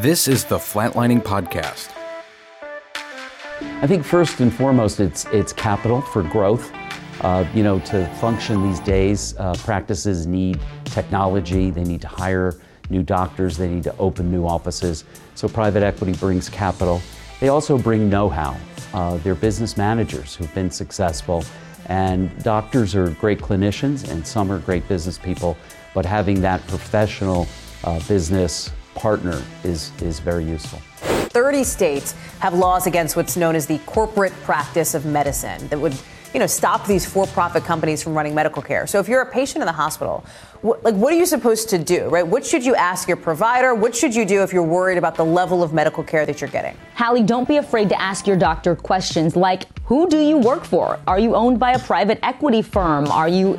This is the Flatlining Podcast. I think first and foremost, it's capital for growth. To function these days, practices need technology. They need to hire new doctors. They need to open new offices. So private equity brings capital. They also bring know-how. They're business managers who've been successful. And doctors are great clinicians, and some are great business people. But having that professional business partner is very useful. 30 states have laws against what's known as the corporate practice of medicine that would, stop these for-profit companies from running medical care. So if you're a patient in the hospital, what are you supposed to do, right? What should you ask your provider? What should you do if you're worried about the level of medical care that you're getting? Hallie, don't be afraid to ask your doctor questions like, who do you work for? Are you owned by a private equity firm? Are you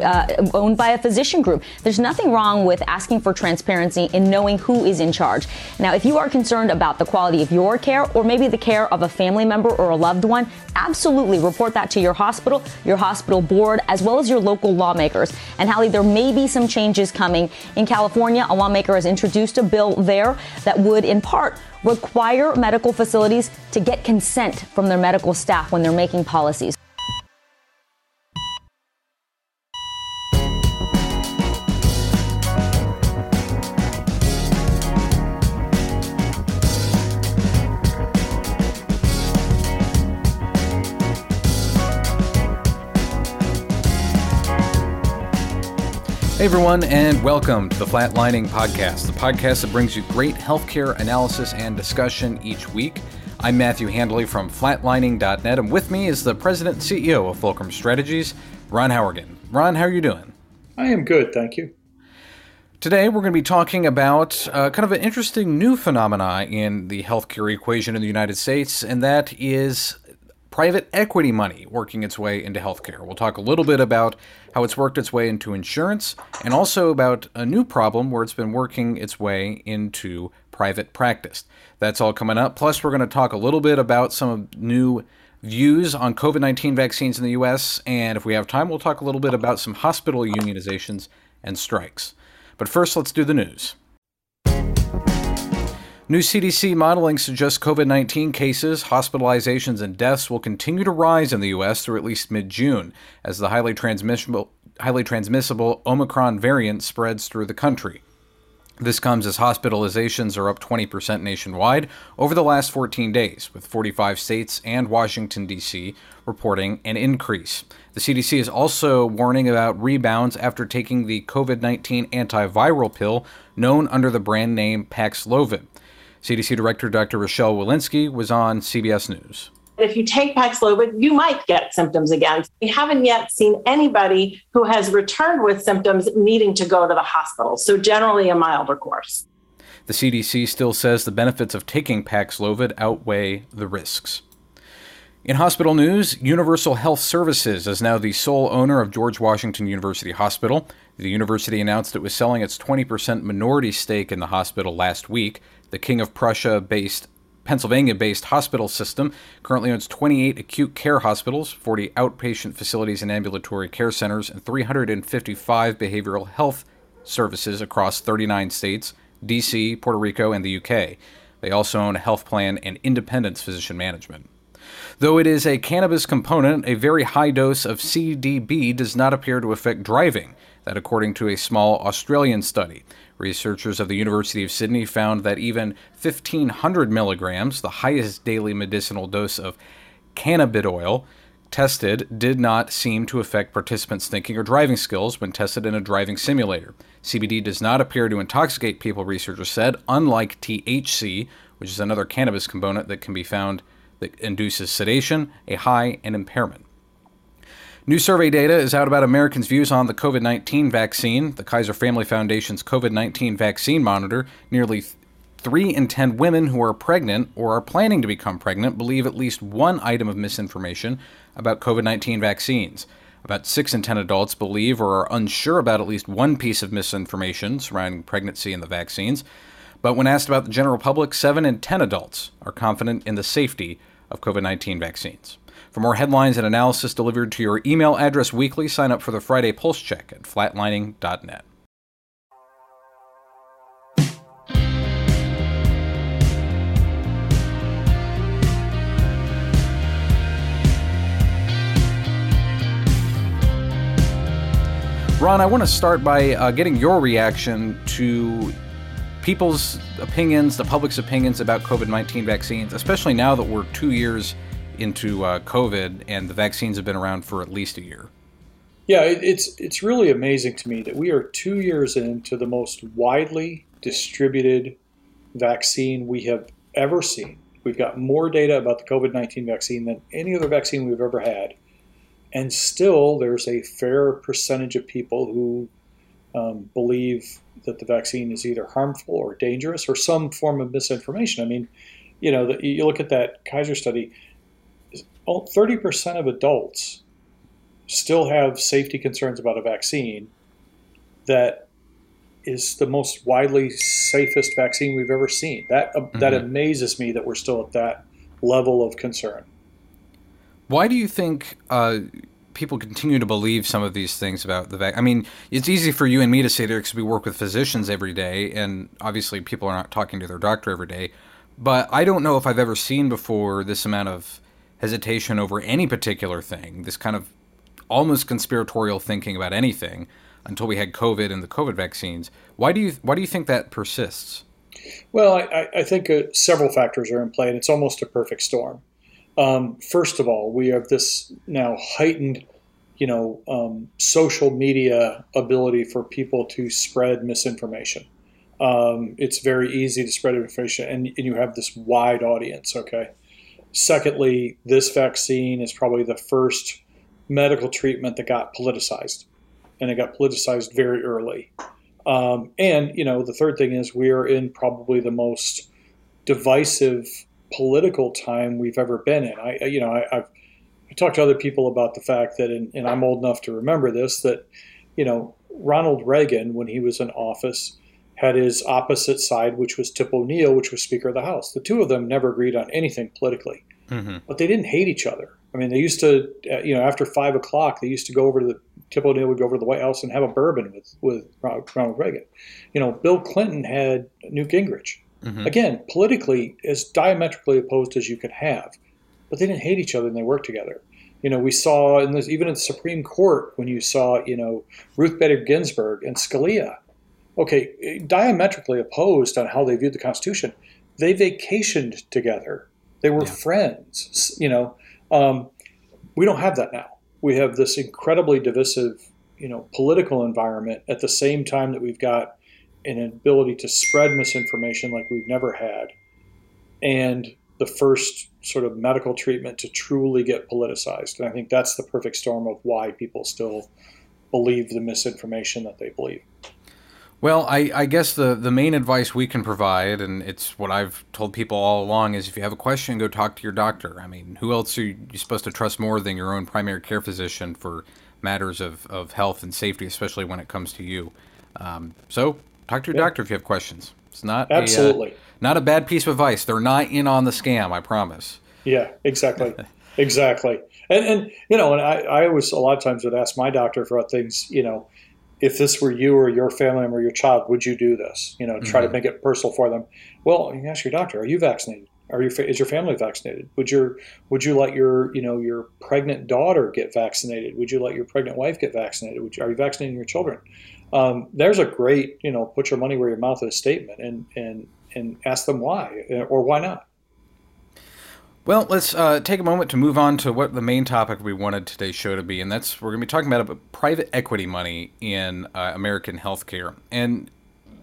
owned by a physician group? There's nothing wrong with asking for transparency and knowing who is in charge. Now, if you are concerned about the quality of your care or maybe the care of a family member or a loved one, absolutely report that to your hospital board, as well as your local lawmakers. And Hallie, there may be some changes coming. In California, a lawmaker has introduced a bill there that would, in part, require medical facilities to get consent from their medical staff when they're making policies. Hey everyone, and welcome to the Flatlining Podcast, the podcast that brings you great healthcare analysis and discussion each week. I'm Matthew Handley from flatlining.net, and with me is the president and CEO of Fulcrum Strategies, Ron Howrigon. Ron, how are you doing? I am good, thank you. Today, we're going to be talking about kind of an interesting new phenomena in the healthcare equation in the United States, and that is private equity money working its way into healthcare. We'll talk a little bit about how it's worked its way into insurance and also about a new problem where it's been working its way into private practice. That's all coming up. Plus, we're going to talk a little bit about some new views on COVID-19 vaccines in the U.S. And if we have time, we'll talk a little bit about some hospital unionizations and strikes. But first, let's do the news. New CDC modeling suggests COVID-19 cases, hospitalizations, and deaths will continue to rise in the U.S. through at least mid-June as the highly transmissible Omicron variant spreads through the country. This comes as hospitalizations are up 20% nationwide over the last 14 days, with 45 states and Washington, D.C. reporting an increase. The CDC is also warning about rebounds after taking the COVID-19 antiviral pill known under the brand name Paxlovid. CDC Director Dr. Rochelle Walensky was on CBS News. If you take Paxlovid, you might get symptoms again. We haven't yet seen anybody who has returned with symptoms needing to go to the hospital, so generally a milder course. The CDC still says the benefits of taking Paxlovid outweigh the risks. In hospital news, Universal Health Services is now the sole owner of George Washington University Hospital. The university announced it was selling its 20% minority stake in the hospital last week. The King of Prussia-based, Pennsylvania-based hospital system currently owns 28 acute care hospitals, 40 outpatient facilities and ambulatory care centers, and 355 behavioral health services across 39 states, D.C., Puerto Rico, and the U.K. They also own a health plan and independent physician management. Though it is a cannabis component, a very high dose of CBD does not appear to affect driving. That according to a small Australian study. Researchers of the University of Sydney found that even 1,500 milligrams, the highest daily medicinal dose of cannabis oil tested, did not seem to affect participants' thinking or driving skills when tested in a driving simulator. CBD does not appear to intoxicate people, researchers said, unlike THC, which is another cannabis component that can be found that induces sedation, a high, and impairment. New survey data is out about Americans' views on the COVID-19 vaccine. The Kaiser Family Foundation's COVID-19 vaccine monitor, nearly 3 in 10 women who are pregnant or are planning to become pregnant believe at least one item of misinformation about COVID-19 vaccines. About 6 in 10 adults believe or are unsure about at least one piece of misinformation surrounding pregnancy and the vaccines. But when asked about the general public, 7 in 10 adults are confident in the safety of COVID-19 vaccines. For more headlines and analysis delivered to your email address weekly, sign up for the Friday Pulse Check at flatlining.net. Ron, I want to start by getting your reaction to people's opinions, the public's opinions about COVID-19 vaccines, especially now that we're 2 years into COVID and the vaccines have been around for at least a year. Yeah, it's really amazing to me that we are 2 years into the most widely distributed vaccine we have ever seen. We've got more data about the COVID-19 vaccine than any other vaccine we've ever had. And still, there's a fair percentage of people who believe that the vaccine is either harmful or dangerous or some form of misinformation. I mean, you know, you look at that Kaiser study, 30% of adults still have safety concerns about a vaccine that is the most widely safest vaccine we've ever seen. That amazes me that we're still at that level of concern. Why do you think people continue to believe some of these things about the vaccine? I mean, it's easy for you and me to say that because we work with physicians every day, and obviously people are not talking to their doctor every day. But I don't know if I've ever seen before this amount of hesitation over any particular thing, this kind of almost conspiratorial thinking about anything until we had COVID and the COVID vaccines. Why do you think that persists? Well, I think several factors are in play, and it's almost a perfect storm. First of all, we have this now heightened, social media ability for people to spread misinformation. It's very easy to spread information, and you have this wide audience, okay? Secondly, this vaccine is probably the first medical treatment that got politicized, and it got politicized very early. And the third thing is we are in probably the most divisive political time we've ever been in. I've talked to other people about the fact that, and I'm old enough to remember this, that, Ronald Reagan, when he was in office, had his opposite side, which was Tip O'Neill, which was Speaker of the House. The two of them never agreed on anything politically, but they didn't hate each other. I mean, they used to, after 5 o'clock, they used to go over to Tip O'Neill would go over to the White House and have a bourbon with Ronald Reagan. Bill Clinton had Newt Gingrich. Mm-hmm. Again, politically, as diametrically opposed as you could have, but they didn't hate each other and they worked together. We saw even in the Supreme Court when you saw, Ruth Bader Ginsburg and Scalia, okay, diametrically opposed on how they viewed the Constitution. They vacationed together. They were friends, we don't have that now. We have this incredibly divisive, political environment at the same time that we've got an ability to spread misinformation like we've never had, and the first sort of medical treatment to truly get politicized. And I think that's the perfect storm of why people still believe the misinformation that they believe. Well, I guess the main advice we can provide, and it's what I've told people all along, is if you have a question, go talk to your doctor. I mean, who else are you supposed to trust more than your own primary care physician for matters of health and safety, especially when it comes to you? So talk to your doctor if you have questions. It's not not a bad piece of advice. They're not in on the scam, I promise. Yeah, exactly. Exactly. And I always a lot of times would ask my doctor for things, if this were you or your family member or your child, would you do this? Try to make it personal for them. Well, you can ask your doctor, are you vaccinated? Is your family vaccinated? Would you let your pregnant daughter get vaccinated? Would you let your pregnant wife get vaccinated? Are you vaccinating your children? There's a great, put your money where your mouth is statement and ask them why or why not. Well, let's take a moment to move on to what the main topic we wanted today's show to be, and that's we're going to be talking about private equity money in American healthcare. And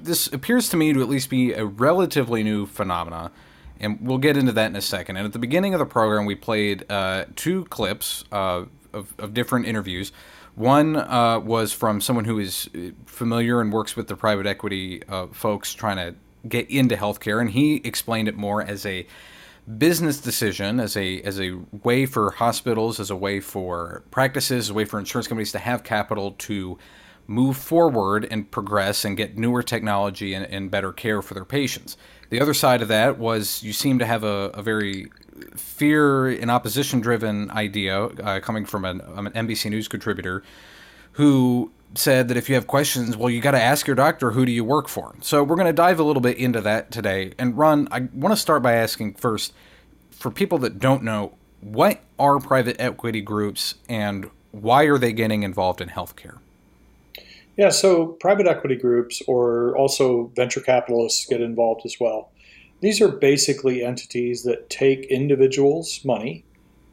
this appears to me to at least be a relatively new phenomenon, and we'll get into that in a second. And at the beginning of the program, we played two clips of different interviews. One was from someone who is familiar and works with the private equity folks trying to get into healthcare, and he explained it more as a business decision, as a way for hospitals, as a way for practices, as a way for insurance companies to have capital to move forward and progress and get newer technology and better care for their patients. The other side of that was you seem to have a very fear and opposition-driven idea coming from an NBC News contributor who said that if you have questions, well, you got to ask your doctor, who do you work for? So we're going to dive a little bit into that today. And Ron, I want to start by asking first, for people that don't know, what are private equity groups and why are they getting involved in healthcare? Yeah, so private equity groups or also venture capitalists get involved as well. These are basically entities that take individuals' money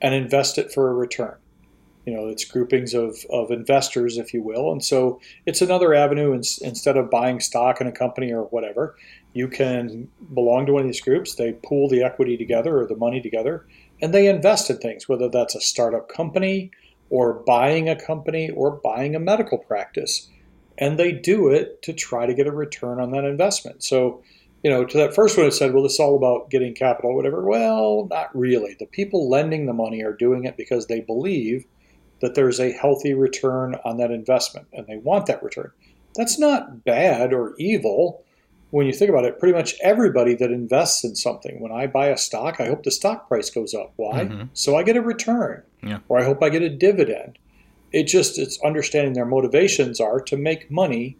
and invest it for a return. You know, it's groupings of investors, if you will. And so it's another avenue. Instead of buying stock in a company or whatever, you can belong to one of these groups. They pool the equity together or the money together, and they invest in things, whether that's a startup company or buying a company or buying a medical practice. And they do it to try to get a return on that investment. So, you know, to that first one, it said, well, this is all about getting capital or whatever. Well, not really. The people lending the money are doing it because they believe that there's a healthy return on that investment, and they want that return. That's not bad or evil when you think about it. Pretty much everybody that invests in something, when I buy a stock, I hope the stock price goes up. Why? Mm-hmm. So I get a return, or I hope I get a dividend. It's understanding their motivations are to make money,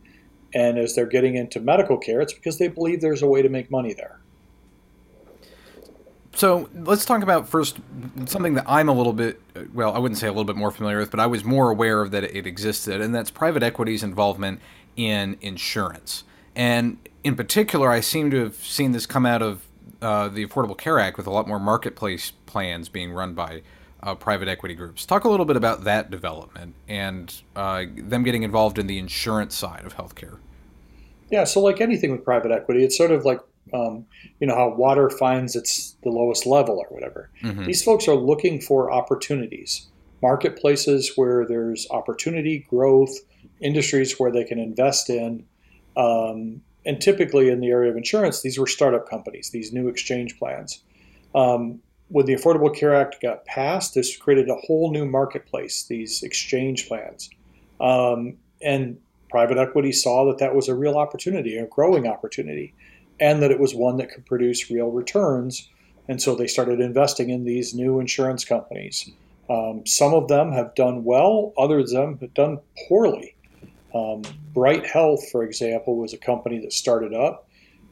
and as they're getting into medical care, it's because they believe there's a way to make money there. So let's talk about first something that I'm a little bit, well, I wouldn't say a little bit more familiar with, but I was more aware of that it existed, and that's private equity's involvement in insurance. And in particular, I seem to have seen this come out of the Affordable Care Act with a lot more marketplace plans being run by private equity groups. Talk a little bit about that development and them getting involved in the insurance side of healthcare. Yeah, so like anything with private equity, it's sort of like, you know, how water finds its the lowest level or whatever. Mm-hmm. These folks are looking for opportunities, marketplaces where there's opportunity, growth, industries where they can invest in. And typically in the area of insurance, these were startup companies, these new exchange plans. When the Affordable Care Act got passed, this created a whole new marketplace, these exchange plans. And private equity saw that that was a real opportunity, a growing opportunity, and that it was one that could produce real returns. And so they started investing in these new insurance companies. Some of them have done well, others of them have done poorly. Bright Health, for example, was a company that started up,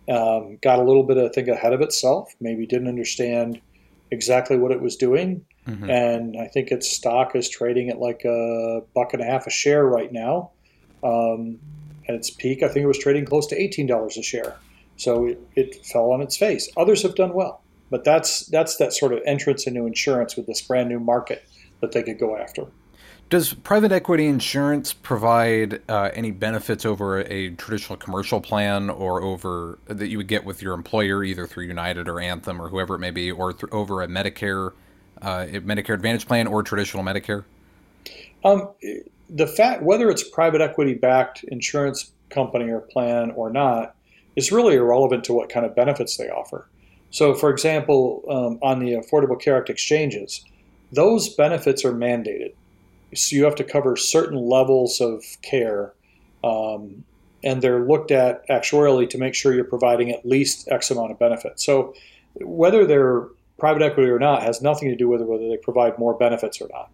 got a little bit, I think, ahead of itself, maybe didn't understand exactly what it was doing. Mm-hmm. And I think its stock is trading at like $1.50 a share right now. At its peak, I think it was trading close to $18 a share. So it fell on its face. Others have done well, but that's that sort of entrance into insurance with this brand new market that they could go after. Does private equity insurance provide any benefits over a traditional commercial plan or over that you would get with your employer, either through United or Anthem or whoever it may be, or over a Medicare Advantage plan or traditional Medicare? Whether it's private equity backed insurance company or plan or not, is really irrelevant to what kind of benefits they offer. So, for example, on the Affordable Care Act exchanges, those benefits are mandated. So you have to cover certain levels of care, and they're looked at actuarially to make sure you're providing at least X amount of benefit. So whether they're private equity or not has nothing to do with whether they provide more benefits or not.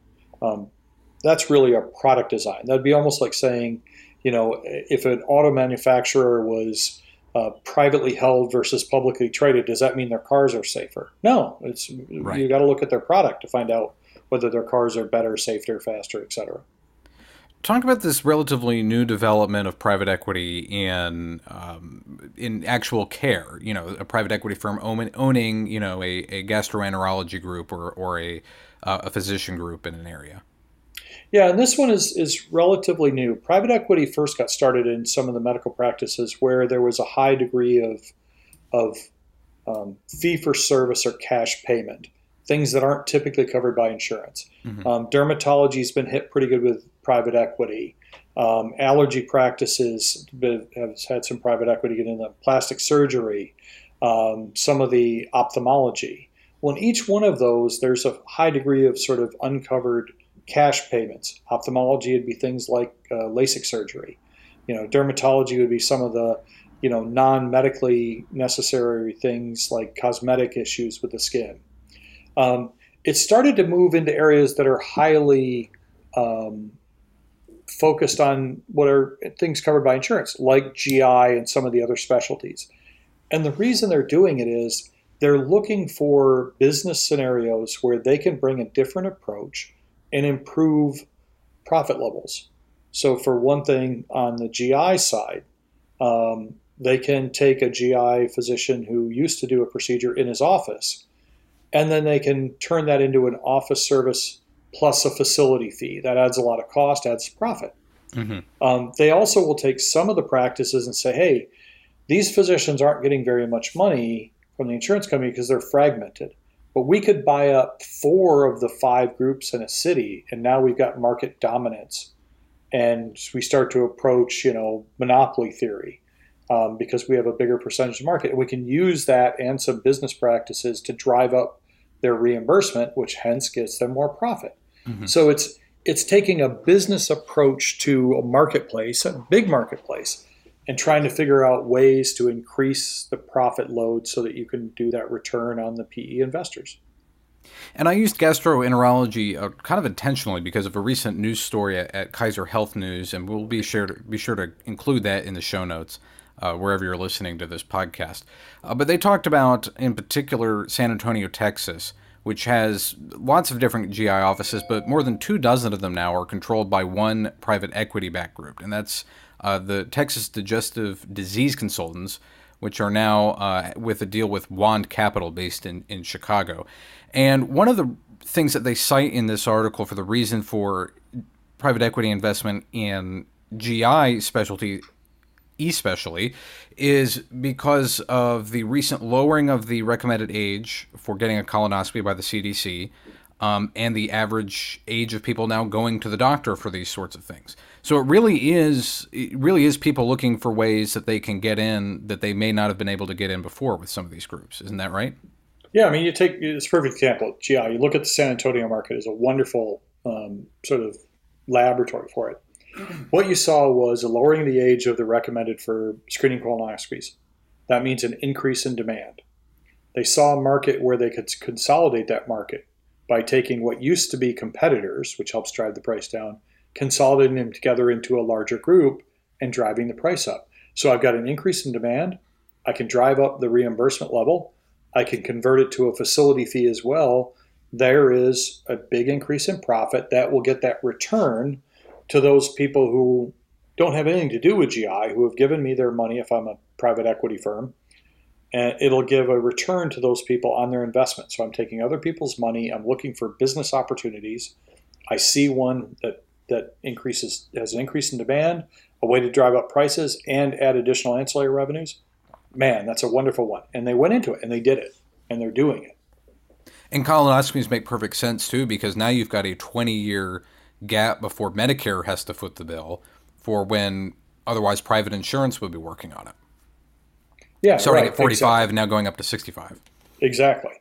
That's really a product design. That'd be almost like saying, you know, if an auto manufacturer was privately held versus publicly traded, does that mean their cars are safer? No, it's right. You got to look at their product to find out whether their cars are better, safer, faster, et cetera. Talk about this relatively new development of private equity in actual care. You know, a private equity firm owning, you know, a gastroenterology group or a physician group in an area. Yeah, and this one is relatively new. Private equity first got started in some of the medical practices where there was a high degree of fee-for-service or cash payment, things that aren't typically covered by insurance. Mm-hmm. Dermatology's been hit pretty good with private equity. Allergy practices have had some private equity get in them. Plastic surgery, some of the ophthalmology. Well, in each one of those, there's a high degree of sort of uncovered cash payments. Ophthalmology would be things like LASIK surgery. You know, dermatology would be some of the, you know, non-medically necessary things like cosmetic issues with the skin. It started to move into areas that are highly focused on what are things covered by insurance, like GI and some of the other specialties. And the reason they're doing it is they're looking for business scenarios where they can bring a different approach and improve profit levels. So for one thing, on the GI side, they can take a GI physician who used to do a procedure in his office, and then they can turn that into an office service plus a facility fee. That adds a lot of cost, adds profit. Mm-hmm. They also will take some of the practices and say, hey, these physicians aren't getting very much money from the insurance company because they're fragmented. But we could buy up 4 of the 5 groups in a city, and now we've got market dominance. And we start to approach, monopoly theory because we have a bigger percentage of the market. And we can use that and some business practices to drive up their reimbursement, which hence gets them more profit. Mm-hmm. So it's taking a business approach to a marketplace, a big marketplace, and trying to figure out ways to increase the profit load so that you can do that return on the PE investors. And I used gastroenterology kind of intentionally because of a recent news story at Kaiser Health News, and we'll be sure to include that in the show notes wherever you're listening to this podcast. But they talked about, in particular, San Antonio, Texas, which has lots of different GI offices, but more than 24 of them now are controlled by one private equity-backed group, and that's the Texas Digestive Disease Consultants, which are now with a deal with Wand Capital based in Chicago. And one of the things that they cite in this article for the reason for private equity investment in GI specialty, especially, is because of the recent lowering of the recommended age for getting a colonoscopy by the CDC, and the average age of people now going to the doctor for these sorts of things. So it really is people looking for ways that they can get in that they may not have been able to get in before with some of these groups. Isn't that right? Yeah, I mean, it's a perfect example. GI, you look at the San Antonio market as a wonderful sort of laboratory for it. What you saw was a lowering the age of the recommended for screening colonoscopies. That means an increase in demand. They saw a market where they could consolidate that market by taking what used to be competitors, which helps drive the price down, consolidating them together into a larger group and driving the price up. So I've got an increase in demand. I can drive up the reimbursement level. I can convert it to a facility fee as well. There is a big increase in profit that will get that return to those people who don't have anything to do with GI, who have given me their money if I'm a private equity firm. And it'll give a return to those people on their investment. So I'm taking other people's money. I'm looking for business opportunities. I see one that increases, has an increase in demand, a way to drive up prices and add additional ancillary revenues. Man, that's a wonderful one. And they went into it, and they did it, and they're doing it. And colonoscopies make perfect sense, too, because now you've got a 20-year gap before Medicare has to foot the bill for when otherwise private insurance would be working on it. Yeah, starting right, at 45, exactly. Now going up to 65. Exactly.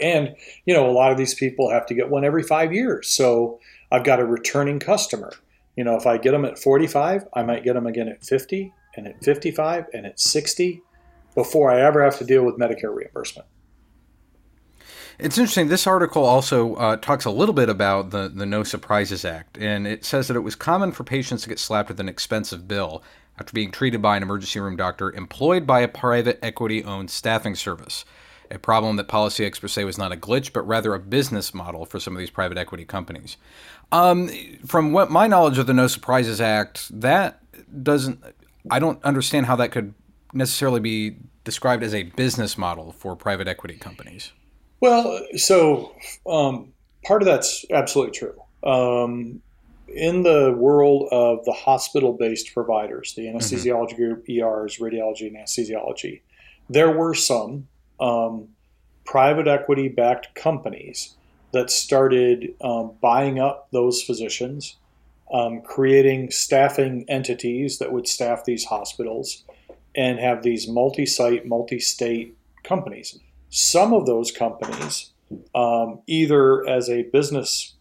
And, a lot of these people have to get one every 5 years. So I've got a returning customer. If I get them at 45, I might get them again at 50. And at 55 and at 60 before I ever have to deal with Medicare reimbursement. It's interesting. This article also talks a little bit about the No Surprises Act, and it says that it was common for patients to get slapped with an expensive bill after being treated by an emergency room doctor employed by a private equity-owned staffing service, a problem that policy experts say was not a glitch, but rather a business model for some of these private equity companies. From what my knowledge of the No Surprises Act, I don't understand how that could necessarily be described as a business model for private equity companies. Well, so part of that's absolutely true. In the world of the hospital-based providers, the anesthesiology group, ERs, radiology, and anesthesiology, there were some private equity-backed companies that started buying up those physicians, creating staffing entities that would staff these hospitals and have these multi-site, multi-state companies. Some of those companies, either as a business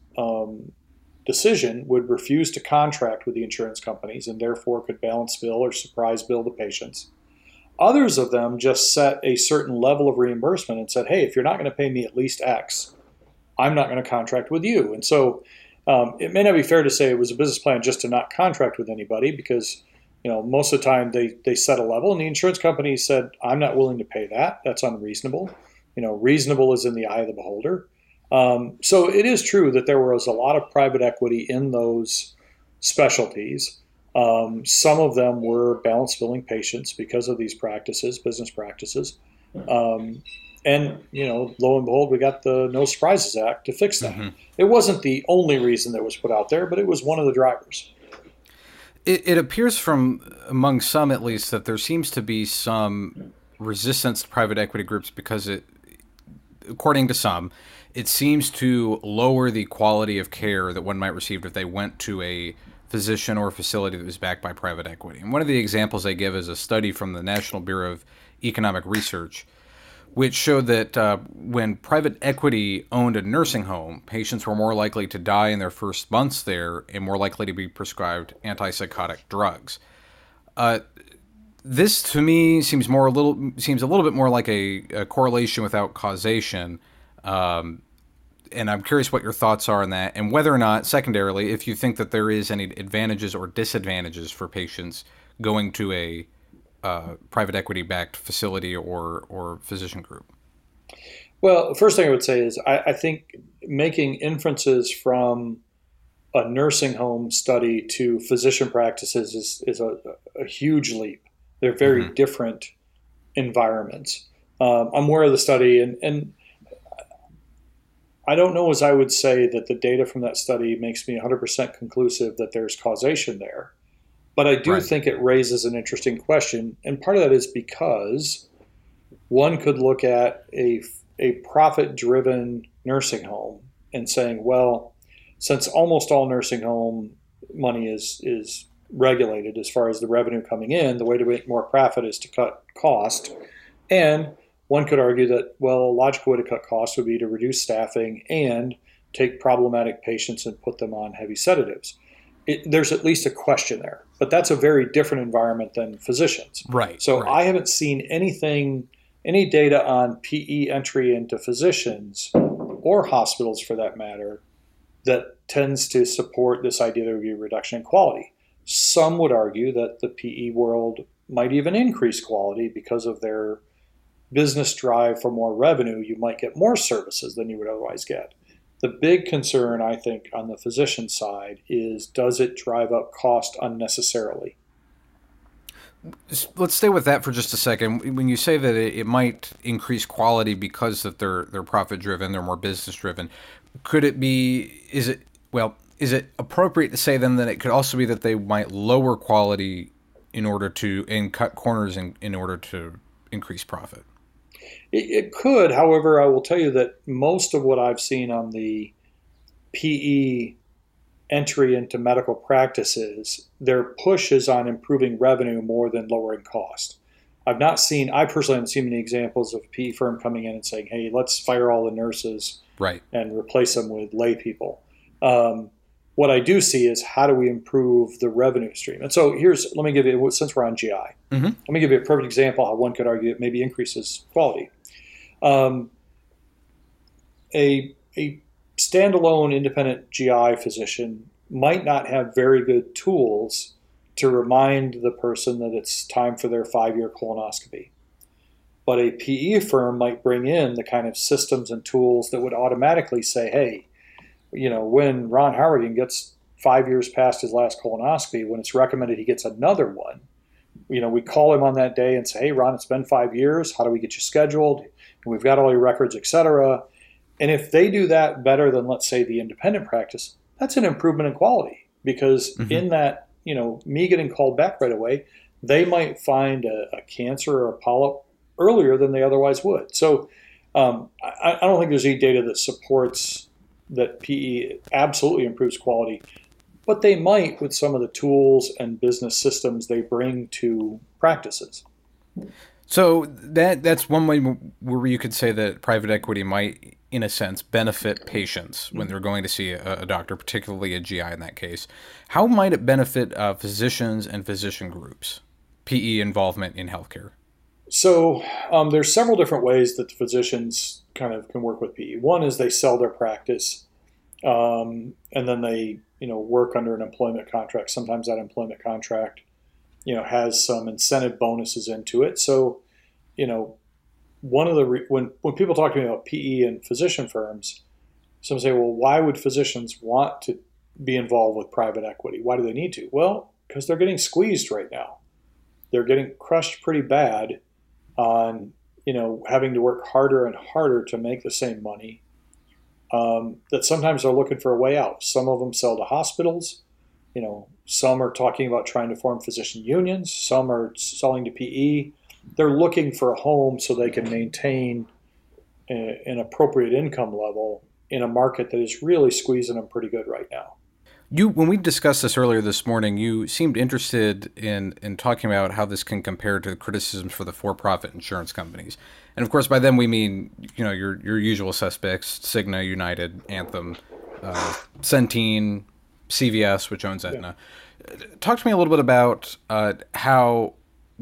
decision, would refuse to contract with the insurance companies and therefore could balance bill or surprise bill the patients. Others of them just set a certain level of reimbursement and said, hey, if you're not going to pay me at least X, I'm not going to contract with you. And so it may not be fair to say it was a business plan just to not contract with anybody because, most of the time they set a level and the insurance company said, I'm not willing to pay that. That's unreasonable. Reasonable is in the eye of the beholder. So it is true that there was a lot of private equity in those specialties. Some of them were balance billing patients because of these practices, business practices. And, you know, lo and behold, we got the No Surprises Act to fix that. Mm-hmm. It wasn't the only reason that was put out there, but it was one of the drivers. It appears from among some, at least, that there seems to be some resistance to private equity groups because it, according to some, it seems to lower the quality of care that one might receive if they went to a physician or facility that was backed by private equity. And one of the examples they give is a study from the National Bureau of Economic Research, which showed that when private equity owned a nursing home, patients were more likely to die in their first months there and more likely to be prescribed antipsychotic drugs. This, to me, seems a little bit more like a correlation without causation. And I'm curious what your thoughts are on that, and whether or not, secondarily, if you think that there is any advantages or disadvantages for patients going to a private equity-backed facility or physician group. Well, the first thing I would say is I think making inferences from a nursing home study to physician practices is a huge leap. They're very mm-hmm. different environments. I'm aware of the study, and I don't know as I would say that the data from that study makes me 100% conclusive that there's causation there, but I do think it raises an interesting question. And part of that is because one could look at a profit-driven nursing home and saying, well, since almost all nursing home money is regulated as far as the revenue coming in, the way to make more profit is to cut cost. And one could argue that, well, a logical way to cut costs would be to reduce staffing and take problematic patients and put them on heavy sedatives. There's at least a question there, but that's a very different environment than physicians. Right. So I haven't seen anything, any data on PE entry into physicians or hospitals for that matter, that tends to support this idea there would be a reduction in quality. Some would argue that the PE world might even increase quality because of their business drive for more revenue. You might get more services than you would otherwise get. The big concern, I think, on the physician side is, does it drive up cost unnecessarily? Let's stay with that for just a second. When you say that it might increase quality because that they're profit-driven, they're more business-driven, could it be, is it appropriate to say then that it could also be that they might lower quality in order to, and cut corners in order to increase profit? It could. However, I will tell you that most of what I've seen on the PE entry into medical practices, their push is on improving revenue more than lowering cost. I personally haven't seen many examples of a PE firm coming in and saying, hey, let's fire all the nurses and replace them with lay people. What I do see is, how do we improve the revenue stream? And so let me give you, since we're on GI, mm-hmm. let me give you a perfect example how one could argue it maybe increases quality. A standalone independent GI physician might not have very good tools to remind the person that it's time for their 5-year colonoscopy. But a PE firm might bring in the kind of systems and tools that would automatically say, hey, you know, when Ron Howrigon gets 5 years past his last colonoscopy, when it's recommended he gets another one, you know, we call him on that day and say, hey, Ron, it's been 5 years. How do we get you scheduled? And we've got all your records, et cetera. And if they do that better than, let's say, the independent practice, that's an improvement in quality because mm-hmm. in that, you know, me getting called back right away, they might find a cancer or a polyp earlier than they otherwise would. So I don't think there's any data that supports that PE absolutely improves quality, but they might with some of the tools and business systems they bring to practices. So that's one way where you could say that private equity might, in a sense, benefit patients when they're going to see a doctor, particularly a GI in that case. How might it benefit physicians and physician groups, PE involvement in healthcare? So there's several different ways that the physicians kind of can work with PE. One is they sell their practice and then they, you know, work under an employment contract. Sometimes that employment contract, you know, has some incentive bonuses into it. So, you know, one of the when people talk to me about PE and physician firms, some say, well, why would physicians want to be involved with private equity. Why do they need to? Well, because they're getting squeezed right now. They're getting crushed pretty bad on, you know, having to work harder and harder to make the same money. That sometimes they're looking for a way out. Some of them sell to hospitals. You know, some are talking about trying to form physician unions. Some are selling to PE. They're looking for a home so they can maintain an appropriate income level in a market that is really squeezing them pretty good right now. When we discussed this earlier this morning, you seemed interested in talking about how this can compare to the criticisms for the for-profit insurance companies. And of course, by them, we mean, you know, your usual suspects, Cigna, United, Anthem, Centene, CVS, which owns Aetna. Yeah. Talk to me a little bit about how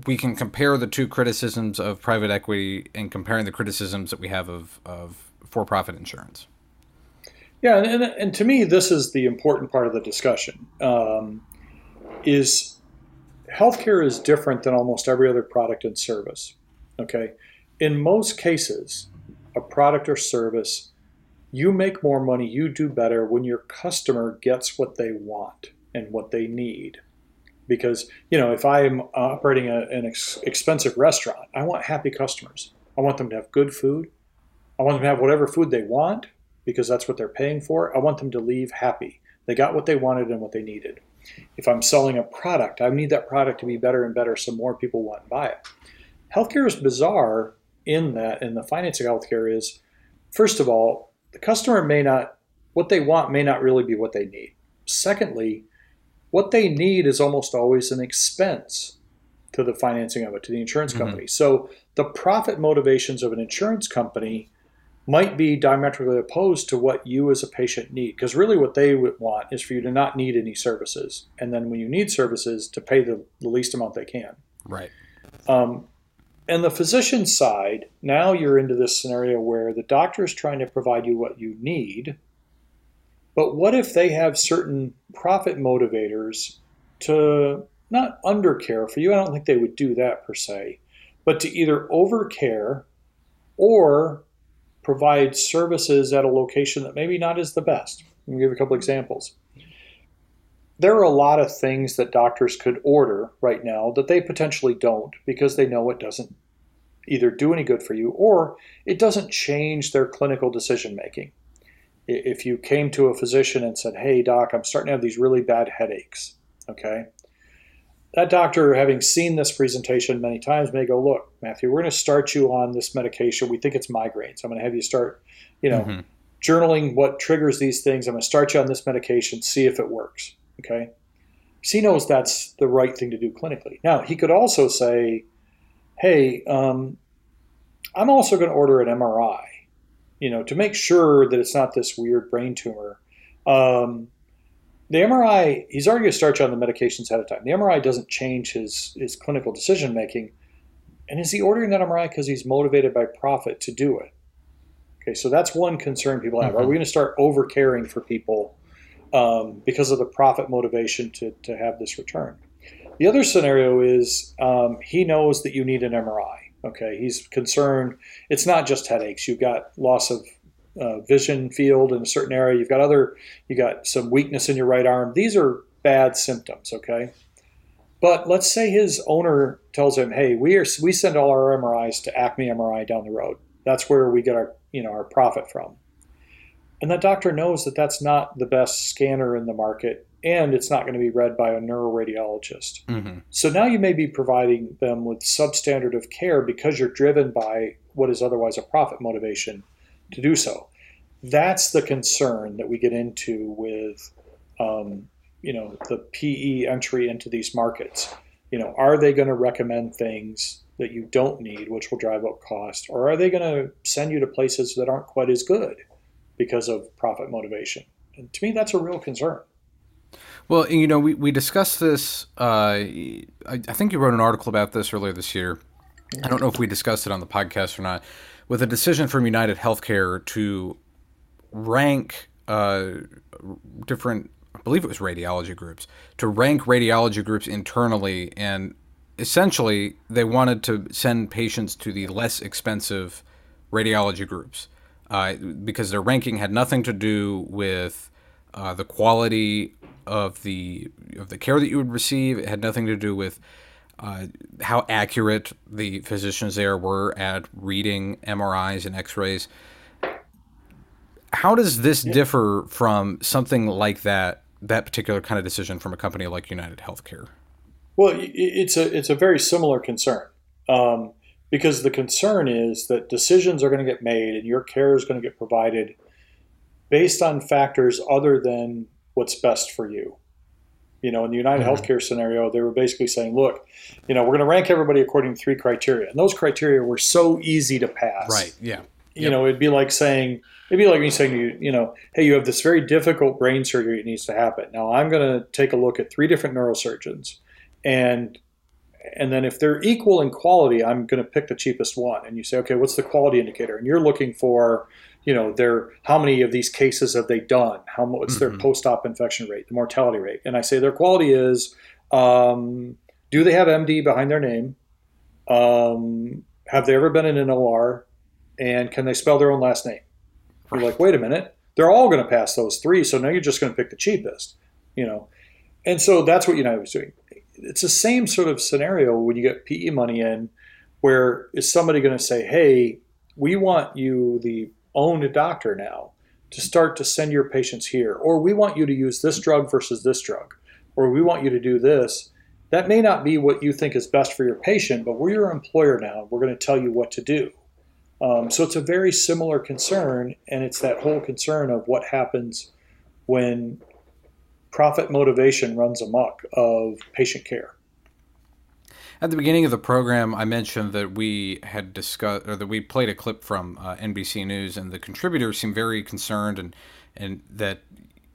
we can compare the two criticisms of private equity and comparing the criticisms that we have of for-profit insurance. Yeah, and to me, this is the important part of the discussion, is healthcare is different than almost every other product and service, okay? In most cases, a product or service, you make more money, you do better when your customer gets what they want and what they need. Because, you know, if I'm operating an expensive restaurant, I want happy customers. I want them to have good food. I want them to have whatever food they want, because that's what they're paying for. I want them to leave happy. They got what they wanted and what they needed. If I'm selling a product, I need that product to be better and better so more people want to buy it. Healthcare is bizarre in that, and the financing of healthcare is, first of all, the customer may not, what they want may not really be what they need. Secondly, what they need is almost always an expense to the financing of it, to the insurance company. Mm-hmm. So the profit motivations of an insurance company might be diametrically opposed to what you as a patient need. Because really what they would want is for you to not need any services. And then when you need services, to pay the least amount they can. Right. And the physician side, now you're into this scenario where the doctor is trying to provide you what you need. But what if they have certain profit motivators to not undercare for you? I don't think they would do that per se. But to either overcare or provide services at a location that maybe not is the best. Let me give a couple examples. There are a lot of things that doctors could order right now that they potentially don't because they know it doesn't either do any good for you or it doesn't change their clinical decision making. If you came to a physician and said, hey doc, I'm starting to have these really bad headaches, okay? That doctor, having seen this presentation many times, may go, look, Matthew, we're going to start you on this medication. We think it's migraines. I'm going to have you start, you know, journaling what triggers these things. I'm going to start you on this medication, see if it works, okay? He knows that's the right thing to do clinically. Now, he could also say, hey, I'm also going to order an MRI, you know, to make sure that it's not this weird brain tumor. The MRI, he's already going to start you on the medications ahead of time. The MRI doesn't change his clinical decision-making. And is he ordering that MRI because he's motivated by profit to do it? Okay, so that's one concern people have. Are we going to start over-caring for people because of the profit motivation to have this return? The other scenario is he knows that you need an MRI. Okay, he's concerned. It's not just headaches. You've got loss of vision field in a certain area. You've got some weakness in your right arm. These are bad symptoms, okay? But let's say his owner tells him, hey, we send all our MRIs to Acme MRI down the road. That's where we get our profit from. And that doctor knows that that's not the best scanner in the market, and it's not going to be read by a neuroradiologist. Mm-hmm. So now you may be providing them with substandard of care because you're driven by what is otherwise a profit motivation to do so. That's the concern that we get into with, the PE entry into these markets. You know, are they going to recommend things that you don't need, which will drive up cost, or are they going to send you to places that aren't quite as good because of profit motivation? And to me, that's a real concern. Well, you know, we discussed this. I think you wrote an article about this earlier this year. I don't know if we discussed it on the podcast or not. With a decision from UnitedHealthcare to rank different, I believe it was radiology groups, to rank radiology groups internally. And essentially, they wanted to send patients to the less expensive radiology groups because their ranking had nothing to do with the quality of the care that you would receive. It had nothing to do with how accurate the physicians there were at reading MRIs and X-rays. How does this differ from something like that particular kind of decision from a company like UnitedHealthcare? Well, it's a very similar concern, because the concern is that decisions are going to get made and your care is going to get provided based on factors other than what's best for you. You know, in the UnitedHealthcare scenario, they were basically saying, look, you know, we're going to rank everybody according to three criteria. And those criteria were so easy to pass. Right. Yeah. You know, it'd be like me saying to you, you know, hey, you have this very difficult brain surgery that needs to happen. Now I'm going to take a look at three different neurosurgeons, and then if they're equal in quality, I'm going to pick the cheapest one. And you say, okay, what's the quality indicator? And you're looking for, you know, how many of these cases have they done? What's their post-op infection rate, the mortality rate? And I say their quality is, do they have MD behind their name? Have they ever been in an OR? And can they spell their own last name? You're like, wait a minute, they're all going to pass those three, so now you're just going to pick the cheapest, you know. And so that's what United was doing. It's the same sort of scenario when you get PE money in, where is somebody going to say, hey, we want you, the owned doctor now, to start to send your patients here, or we want you to use this drug versus this drug, or we want you to do this. That may not be what you think is best for your patient, but we're your employer now. We're going to tell you what to do. So it's a very similar concern, and it's that whole concern of what happens when profit motivation runs amok of patient care. At the beginning of the program, I mentioned that we had discussed, or that we played a clip from NBC News, and the contributors seemed very concerned, and that,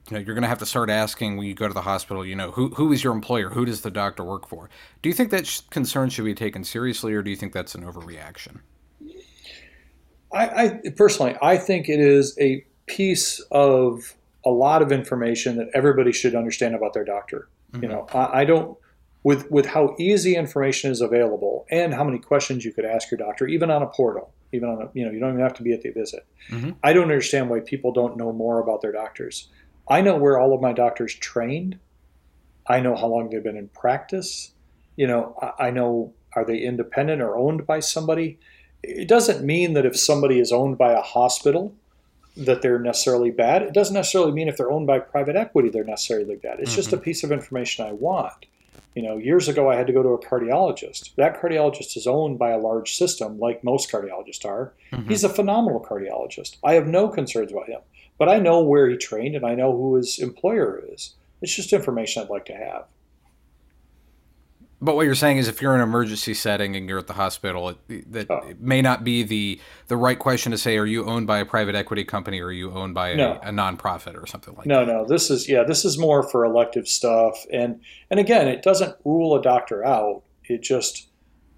you know, you're going to have to start asking when you go to the hospital, you know, who is your employer? Who does the doctor work for? Do you think that concern should be taken seriously, or do you think that's an overreaction? I personally think it is a piece of a lot of information that everybody should understand about their doctor. Mm-hmm. You know, I don't, with how easy information is available and how many questions you could ask your doctor, even on a portal, you don't even have to be at the visit. Mm-hmm. I don't understand why people don't know more about their doctors. I know where all of my doctors trained. I know how long they've been in practice. You know, I know, are they independent or owned by somebody? It doesn't mean that if somebody is owned by a hospital that they're necessarily bad. It doesn't necessarily mean if they're owned by private equity they're necessarily bad. It's just a piece of information I want. You know, years ago I had to go to a cardiologist. That cardiologist is owned by a large system, like most cardiologists are. Mm-hmm. He's a phenomenal cardiologist. I have no concerns about him. But I know where he trained and I know who his employer is. It's just information I'd like to have. But what you're saying is if you're in an emergency setting and you're at the hospital, it may not be the right question to say, are you owned by a private equity company or are you owned by a nonprofit or something like that? No, this is more for elective stuff. And again, it doesn't rule a doctor out. It just,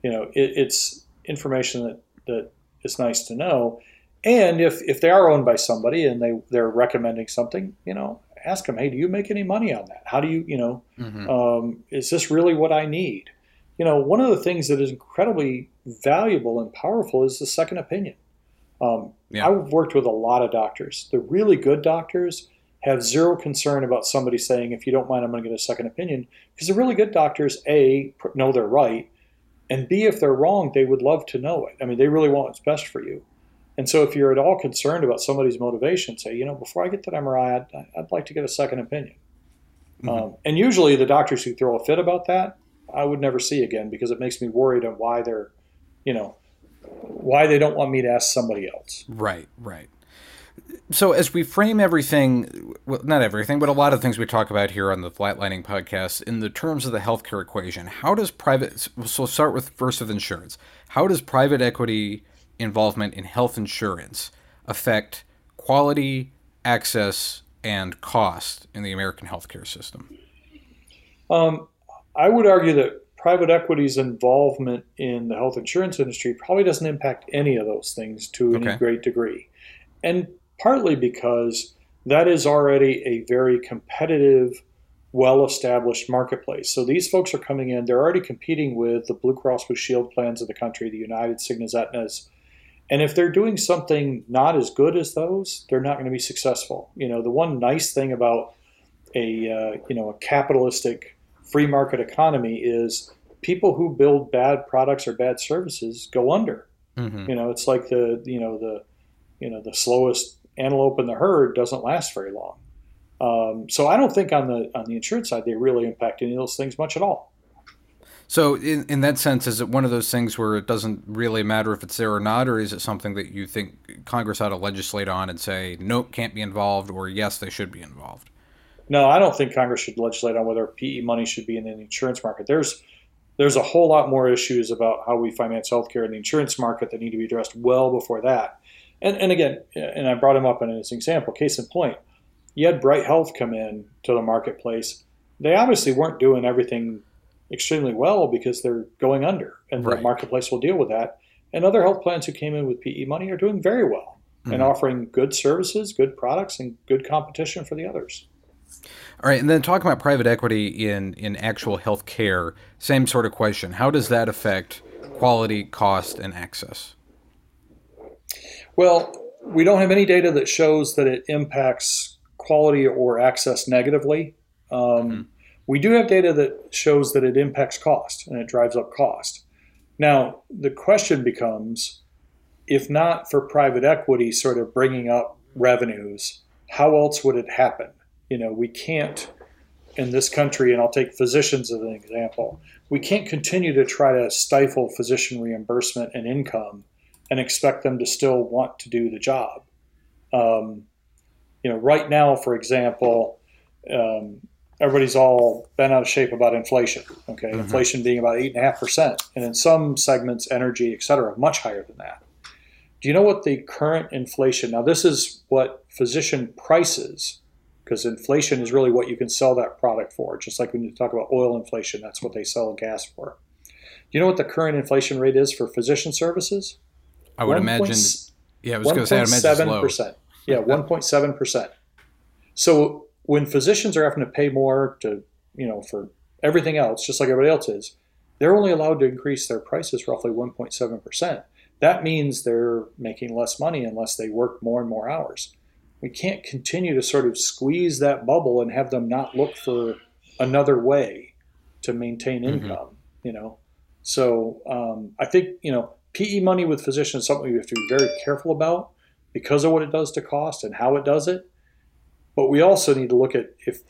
you know, it's information that is nice to know. And if they are owned by somebody and they're recommending something, you know, ask them, hey, do you make any money on that? How do you, you know, is this really what I need? You know, one of the things that is incredibly valuable and powerful is the second opinion. I've worked with a lot of doctors. The really good doctors have zero concern about somebody saying, if you don't mind, I'm going to get a second opinion. Because the really good doctors, A, know they're right, and B, if they're wrong, they would love to know it. I mean, they really want what's best for you. And so if you're at all concerned about somebody's motivation, say, you know, before I get that MRI, I'd like to get a second opinion. Mm-hmm. And usually the doctors who throw a fit about that, I would never see again, because it makes me worried on why they're, you know, why they don't want me to ask somebody else. Right. So as we frame everything, well, not everything, but a lot of things we talk about here on the Flatlining Podcast in the terms of the healthcare equation, so start with first of insurance. How does private equity involvement in health insurance affect quality, access, and cost in the American healthcare system? I would argue that private equity's involvement in the health insurance industry probably doesn't impact any of those things to any great degree. And partly because that is already a very competitive, well-established marketplace. So these folks are coming in, they're already competing with the Blue Cross Blue Shield plans of the country, the United, Cigna's, Aetna's, And if they're doing something not as good as those, they're not going to be successful. You know, the one nice thing about a capitalistic free market economy is people who build bad products or bad services go under. Mm-hmm. You know, it's like the slowest antelope in the herd doesn't last very long. So I don't think on the insurance side they really impact any of those things much at all. So in that sense, is it one of those things where it doesn't really matter if it's there or not, or is it something that you think Congress ought to legislate on and say, nope, can't be involved, or yes, they should be involved? No, I don't think Congress should legislate on whether PE money should be in the insurance market. There's a whole lot more issues about how we finance healthcare in the insurance market that need to be addressed well before that. And again, and I brought him up in this example, case in point, you had Bright Health come in to the marketplace. They obviously weren't doing everything extremely well because they're going under, and right. The marketplace will deal with that. And other health plans who came in with PE money are doing very well, mm-hmm. and offering good services, good products, and good competition for the others. All right. And then talking about private equity in actual health care, same sort of question. How does that affect quality, cost, and access? Well, we don't have any data that shows that it impacts quality or access negatively. Mm-hmm. We do have data that shows that it impacts cost and it drives up cost. Now, the question becomes, if not for private equity sort of bringing up revenues, how else would it happen? You know, we can't in this country, and I'll take physicians as an example, we can't continue to try to stifle physician reimbursement and income and expect them to still want to do the job. Right now, for example, everybody's all bent out of shape about inflation, okay? Mm-hmm. Inflation being about 8.5%, and in some segments, energy, et cetera, much higher than that. Do you know what the current inflation, now this is what physician prices, because inflation is really what you can sell that product for. Just like when you talk about oil inflation, that's what they sell gas for. Do you know what the current inflation rate is for physician services? I would imagine. Yeah, I was going to say, I imagine it's low. Yeah, 1.7%. So when physicians are having to pay more to, for everything else, just like everybody else is, they're only allowed to increase their prices roughly 1.7%. That means they're making less money unless they work more and more hours. We can't continue to sort of squeeze that bubble and have them not look for another way to maintain income, mm-hmm. So I think, PE money with physicians is something we have to be very careful about because of what it does to cost and how it does it. But we also need to look at if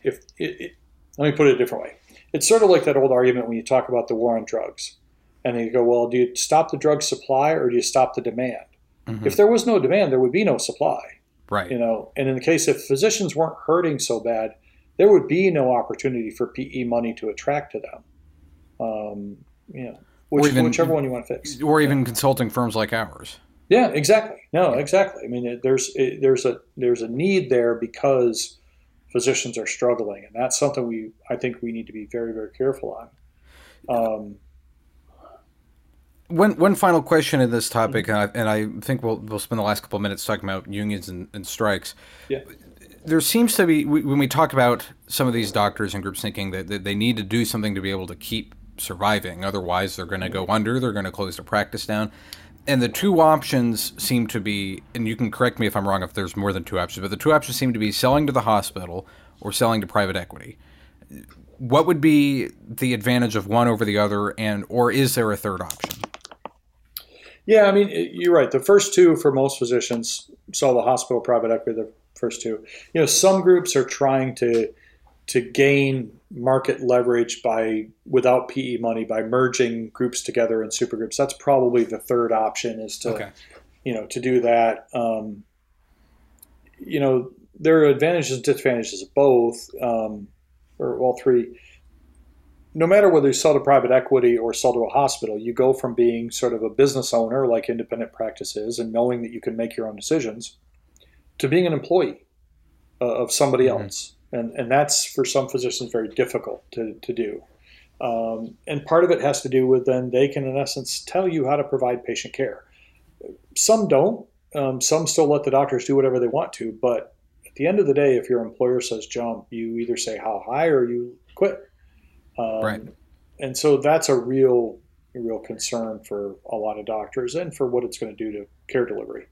let me put it a different way. It's sort of like that old argument when you talk about the war on drugs. And they go, well, do you stop the drug supply or do you stop the demand? Mm-hmm. If there was no demand, there would be no supply. Right. And in the case if physicians weren't hurting so bad, there would be no opportunity for PE money to attract to them. Whichever one you want to fix. Or even consulting firms like ours. Yeah, exactly. No, exactly. I mean, there's a need there because physicians are struggling, and that's something I think we need to be very, very careful on. One final question in this topic, and I think we'll spend the last couple of minutes talking about unions and strikes. Yeah. There seems to be, when we talk about some of these doctors and groups thinking that they need to do something to be able to keep surviving, otherwise they're going to go under, they're going to close their practice down. And the two options seem to be, and you can correct me if I'm wrong if there's more than two options, but the two options seem to be selling to the hospital or selling to private equity. What would be the advantage of one over the other, or is there a third option? Yeah, I mean, you're right. The first two for most physicians, so the hospital, private equity, the first two. Some groups are trying to gain market leverage without PE money by merging groups together in supergroups. That's probably the third option is to, to do that. There are advantages and disadvantages of both, or all three. No matter whether you sell to private equity or sell to a hospital, you go from being sort of a business owner like independent practice is and knowing that you can make your own decisions to being an employee of somebody mm-hmm. else. And that's, for some physicians, very difficult to do. And part of it has to do with then they can, in essence, tell you how to provide patient care. Some don't. Some still let the doctors do whatever they want to. But at the end of the day, if your employer says jump, you either say how high or you quit. Right. And so that's a real a real concern for a lot of doctors and for what it's going to do to care delivery.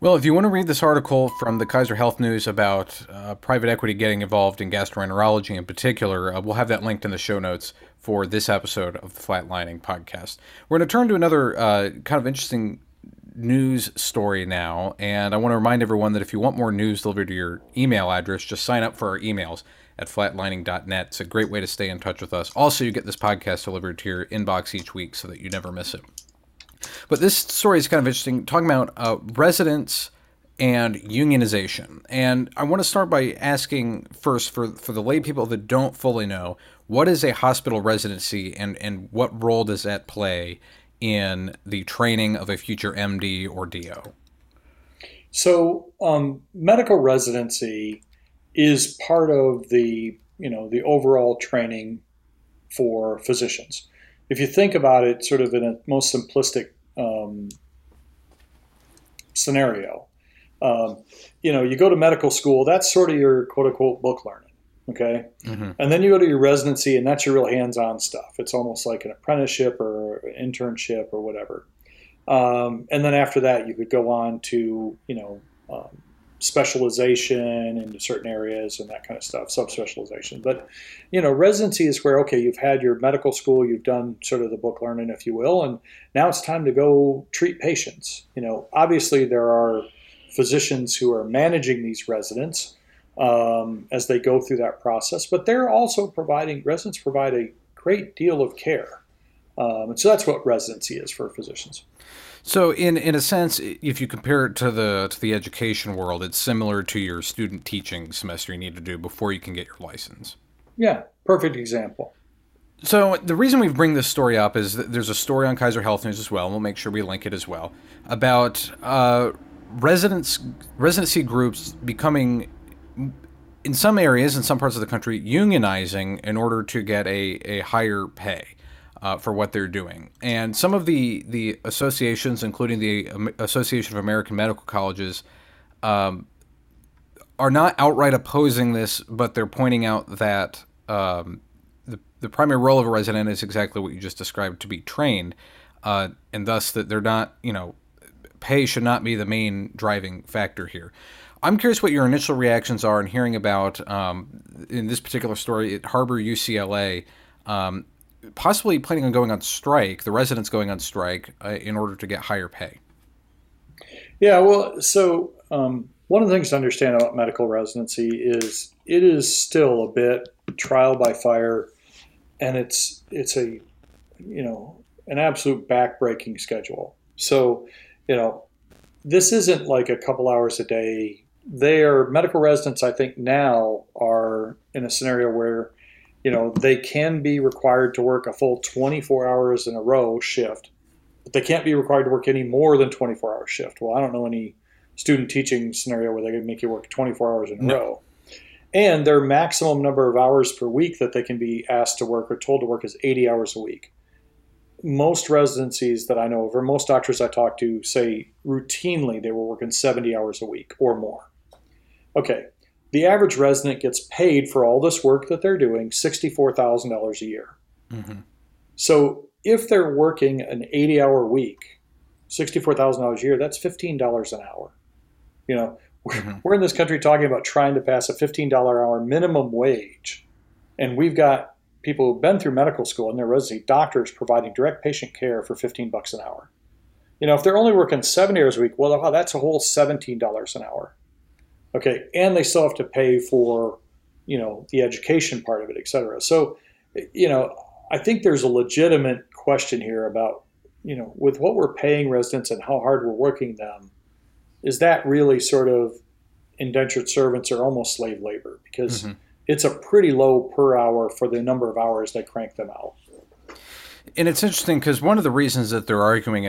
Well, if you want to read this article from the Kaiser Health News about private equity getting involved in gastroenterology in particular, we'll have that linked in the show notes for this episode of the Flatlining Podcast. We're going to turn to another kind of interesting news story now, and I want to remind everyone that if you want more news delivered to your email address, just sign up for our emails at flatlining.net. It's a great way to stay in touch with us. Also, you get this podcast delivered to your inbox each week so that you never miss it. But this story is kind of interesting, talking about residents and unionization. And I want to start by asking first, for the lay people that don't fully know, what is a hospital residency and what role does that play in the training of a future MD or DO? So medical residency is part of the overall training for physicians. If you think about it sort of in a most simplistic scenario, you go to medical school, that's sort of your quote-unquote book learning, okay? Mm-hmm. And then you go to your residency, and that's your real hands-on stuff. It's almost like an apprenticeship or an internship or whatever. And then after that, you could go on to, specialization into certain areas and that kind of stuff, subspecialization. But, residency is where, okay, you've had your medical school, you've done sort of the book learning, if you will, and now it's time to go treat patients. Obviously there are physicians who are managing these residents as they go through that process, but they're also residents provide a great deal of care. And so that's what residency is for physicians. So in a sense, if you compare it to the education world, it's similar to your student teaching semester you need to do before you can get your license. Yeah, perfect example. So the reason we bring this story up is that there's a story on Kaiser Health News as well, and we'll make sure we link it as well, about residency groups becoming, in some areas, in some parts of the country, unionizing in order to get a higher pay. For what they're doing. And some of the associations, including the Association of American Medical Colleges, are not outright opposing this, but they're pointing out that the primary role of a resident is exactly what you just described, to be trained, and thus that they're not, pay should not be the main driving factor here. I'm curious what your initial reactions are in hearing about, in this particular story, at Harbor UCLA, possibly planning on going on strike, the residents going on strike in order to get higher pay. Yeah, well, so one of the things to understand about medical residency is it is still a bit trial by fire, and it's a, an absolute backbreaking schedule. So, this isn't like a couple hours a day. Their medical residents, I think, now are in a scenario where they can be required to work a full 24 hours in a row shift, but they can't be required to work any more than 24-hour shift. Well, I don't know any student teaching scenario where they can make you work 24 hours in a row. And their maximum number of hours per week that they can be asked to work or told to work is 80 hours a week. Most residencies that I know of, or most doctors I talk to, say routinely they were working 70 hours a week or more. Okay. The average resident gets paid for all this work that they're doing $64,000 a year. Mm-hmm. So if they're working an 80-hour week, $64,000 a year, that's $15 an hour. We're in this country talking about trying to pass a $15 an hour minimum wage, and we've got people who've been through medical school and they're residency doctors providing direct patient care for $15 an hour. If they're only working 7 hours a week, well, that's a whole $17 an hour. Okay, and they still have to pay for, the education part of it, et cetera. So, I think there's a legitimate question here about, with what we're paying residents and how hard we're working them, is that really sort of indentured servants or almost slave labor? Because it's a pretty low per hour for the number of hours they crank them out. And it's interesting because one of the reasons that they're arguing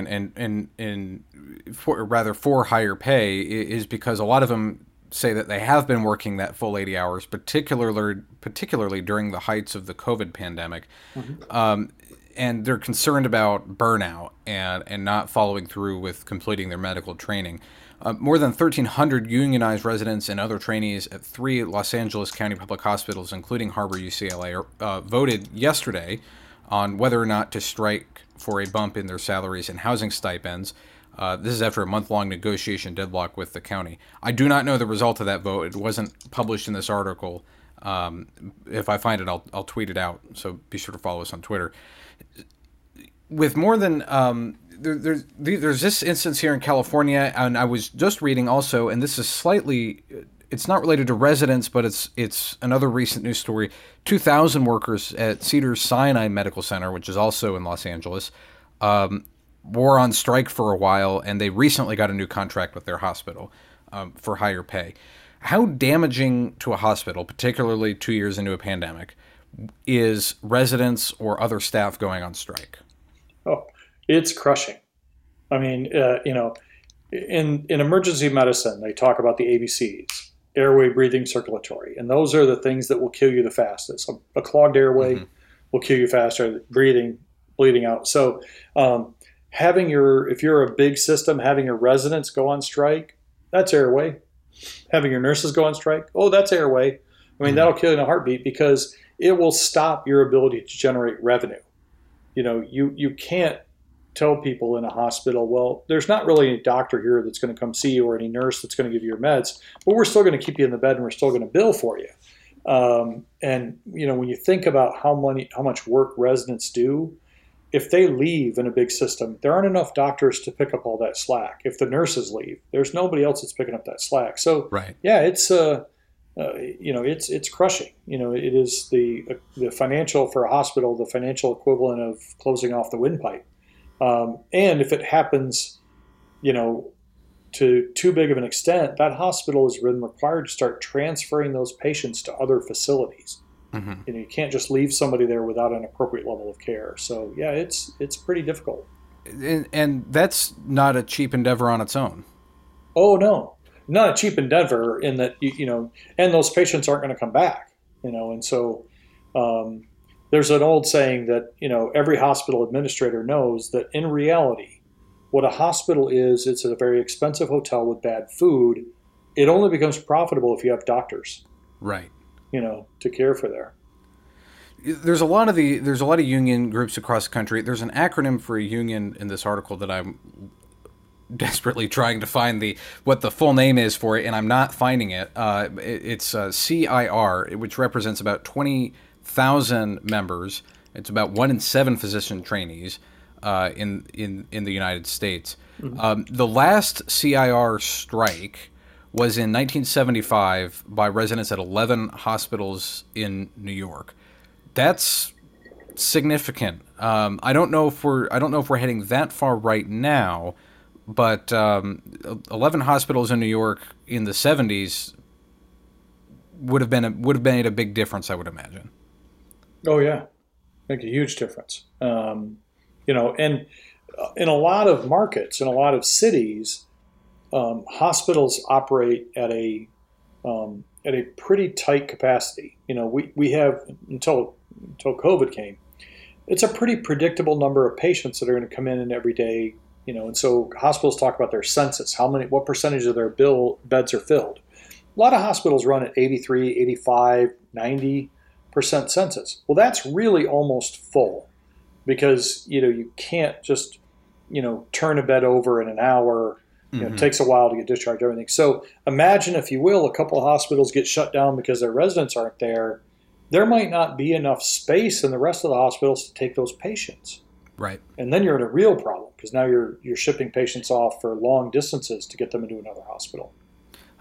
for higher pay is because a lot of them say that they have been working that full 80 hours, particularly during the heights of the COVID pandemic. Mm-hmm. And they're concerned about burnout and not following through with completing their medical training. More than 1,300 unionized residents and other trainees at 3 Los Angeles County public hospitals, including Harbor UCLA, voted yesterday on whether or not to strike for a bump in their salaries and housing stipends. This is after a month-long negotiation deadlock with the county. I do not know the result of that vote. It wasn't published in this article. If I find it, I'll tweet it out. So be sure to follow us on Twitter. With more than there's this instance here in California, and I was just reading also, and this is slightly, it's not related to residents, but it's another recent news story. 2,000 workers at Cedars-Sinai Medical Center, which is also in Los Angeles, were on strike for a while, and they recently got a new contract with their hospital for higher pay. How damaging to a hospital, particularly 2 years into a pandemic, is residents or other staff going on strike? Oh, it's crushing. I mean, in emergency medicine, they talk about the ABCs, airway, breathing, circulatory. And those are the things that will kill you the fastest. A clogged airway will kill you faster, breathing, bleeding out. So having if you're a big system, having your residents go on strike, that's airway. Having your nurses go on strike, oh, that's airway. I mean, that'll kill you in a heartbeat because it will stop your ability to generate revenue. You know, you can't tell people in a hospital, well, there's not really any doctor here that's going to come see you or any nurse that's going to give you your meds, but we're still going to keep you in the bed and we're still going to bill for you. And, you know, when you think about how much work residents do, if they leave in a big system, there aren't enough doctors to pick up all that slack. If the nurses leave, there's nobody else that's picking up that slack. So, right. Yeah, it's crushing. You know, it is the financial, for a hospital, the financial equivalent of closing off the windpipe. And if it happens, you know, to too big of an extent, that hospital is required to start transferring those patients to other facilities. Mm-hmm. You know, you can't just leave somebody there without an appropriate level of care. So, yeah, it's pretty difficult. And that's not a cheap endeavor on its own. Oh, no. Not a cheap endeavor in that, and those patients aren't going to come back, And so there's an old saying that, every hospital administrator knows that in reality, what a hospital is, it's a very expensive hotel with bad food. It only becomes profitable if you have doctors. Right. To care for there. There's a lot of union groups across the country. There's an acronym for a union in this article that I'm desperately trying to find what the full name is for it, and I'm not finding it. It's CIR, which represents about 20,000 members. It's about 1 in 7 physician trainees in the United States. Mm-hmm. The last CIR strike was in 1975 by residents at 11 hospitals in New York. That's significant. I don't know if we're heading that far right now, but 11 hospitals in New York in the 70s would have made a big difference, I would imagine. Oh yeah, make a huge difference. And in a lot of markets, in a lot of cities. Hospitals operate at a pretty tight capacity. We have until COVID came, it's a pretty predictable number of patients that are going to come in every day. And so hospitals talk about their census, what percentage of their beds are filled. A lot of hospitals run at 83, 85, 90% census. Well, that's really almost full because you can't just turn a bed over in an hour. It takes a while to get discharged, everything. So imagine, if you will, a couple of hospitals get shut down because their residents aren't there. There might not be enough space in the rest of the hospitals to take those patients. Right. And then you're in a real problem because now you're shipping patients off for long distances to get them into another hospital.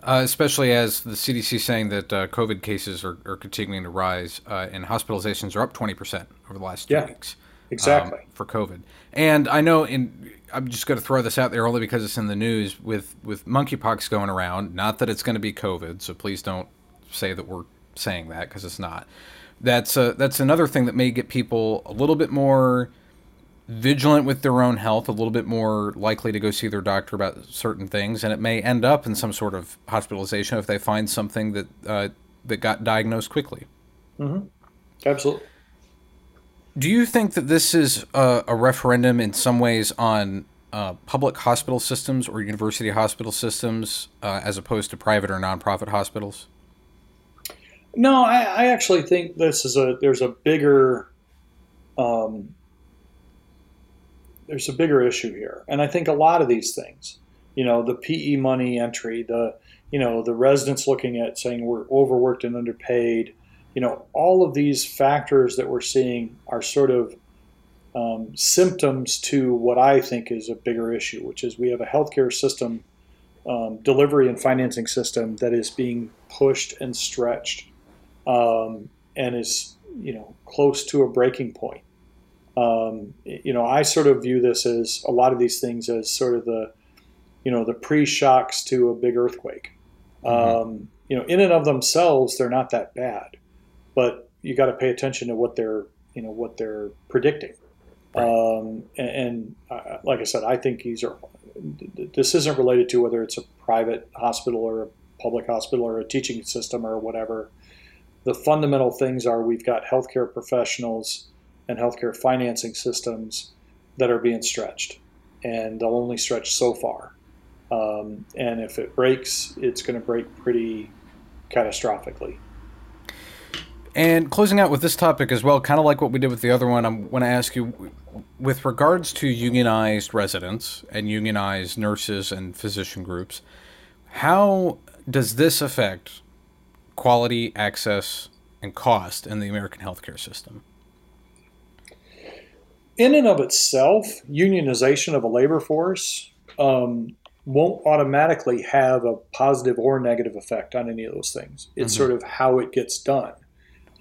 Especially as the CDC is saying that COVID cases are continuing to rise and hospitalizations are up 20% over the last 2 weeks. Exactly. For COVID. And I know I'm just going to throw this out there only because it's in the news with monkeypox going around, not that it's going to be COVID. So please don't say that we're saying that because it's not. That's another thing that may get people a little bit more vigilant with their own health, a little bit more likely to go see their doctor about certain things. And it may end up in some sort of hospitalization if they find something that got diagnosed quickly. Mm-hmm. Absolutely. Do you think that this is a referendum in some ways on public hospital systems or university hospital systems as opposed to private or nonprofit hospitals? No, I actually think there's a bigger There's a bigger issue here. And I think a lot of these things, you know, the PE money entry, the residents looking at saying we're overworked and underpaid, you know, all of these factors that we're seeing are sort of symptoms to what I think is a bigger issue, which is we have a healthcare system, delivery and financing system that is being pushed and stretched and is, you know, close to a breaking point. You know, I sort of view this as a lot of these things as sort of the, you know, the pre-shocks to a big earthquake. Mm-hmm. You know, in and of themselves, they're not that bad, but you got to pay attention to what they're, you know, what they're predicting. Right. And like I said, I think these are, this isn't related to whether it's a private hospital or a public hospital or a teaching system or whatever. The fundamental things are we've got healthcare professionals and healthcare financing systems that are being stretched, and they'll only stretch so far. And if it breaks, it's going to break pretty catastrophically. And closing out with this topic as well, kind of like what we did with the other one, I want to ask you, with regards to unionized residents and unionized nurses and physician groups, how does this affect quality, access, and cost in the American healthcare system? In and of itself, unionization of a labor force won't automatically have a positive or negative effect on any of those things. It's mm-hmm. sort of how it gets done.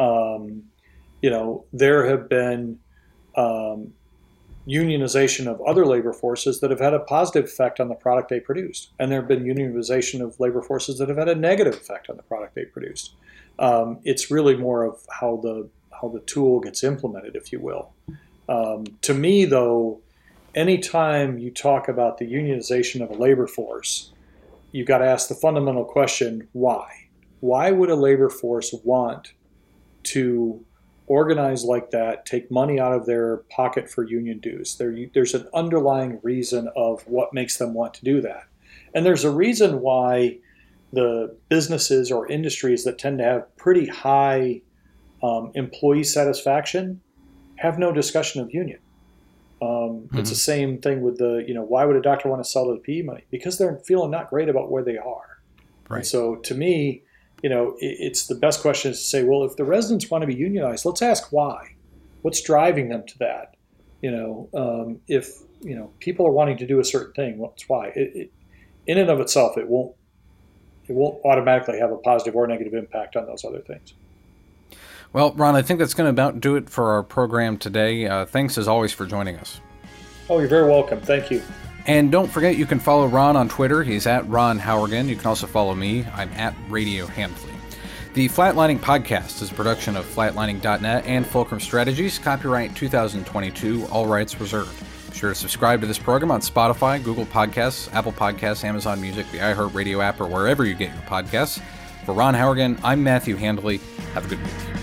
You know, there have been unionization of other labor forces that have had a positive effect on the product they produced. And there have been unionization of labor forces that have had a negative effect on the product they produced. It's really more of how the tool gets implemented, if you will. To me, though, anytime you talk about the unionization of a labor force, you've got to ask the fundamental question, why? Why would a labor force want to organize like that, take money out of their pocket for union dues? There's an underlying reason of what makes them want to do that. And there's a reason why the businesses or industries that tend to have pretty high employee satisfaction have no discussion of union. Mm-hmm. It's the same thing with the, you know, why would a doctor want to sell to the PE money? Because they're feeling not great about where they are. Right. And so to me, you know, it's the best question is to say, well, if the residents want to be unionized, let's ask why. What's driving them to that? You know, if, you know, people are wanting to do a certain thing, what's why? It in and of itself, it won't automatically have a positive or negative impact on those other things. Well, Ron, I think that's going to about do it for our program today. Thanks, as always, for joining us. Oh, you're very welcome. Thank you. And don't forget, you can follow Ron on Twitter. He's at Ron Howrigon. You can also follow me. I'm at Radio Handley. The Flatlining Podcast is a production of flatlining.net and Fulcrum Strategies. Copyright 2022. All rights reserved. Be sure to subscribe to this program on Spotify, Google Podcasts, Apple Podcasts, Amazon Music, the iHeartRadio app, or wherever you get your podcasts. For Ron Howrigon, I'm Matthew Handley. Have a good week.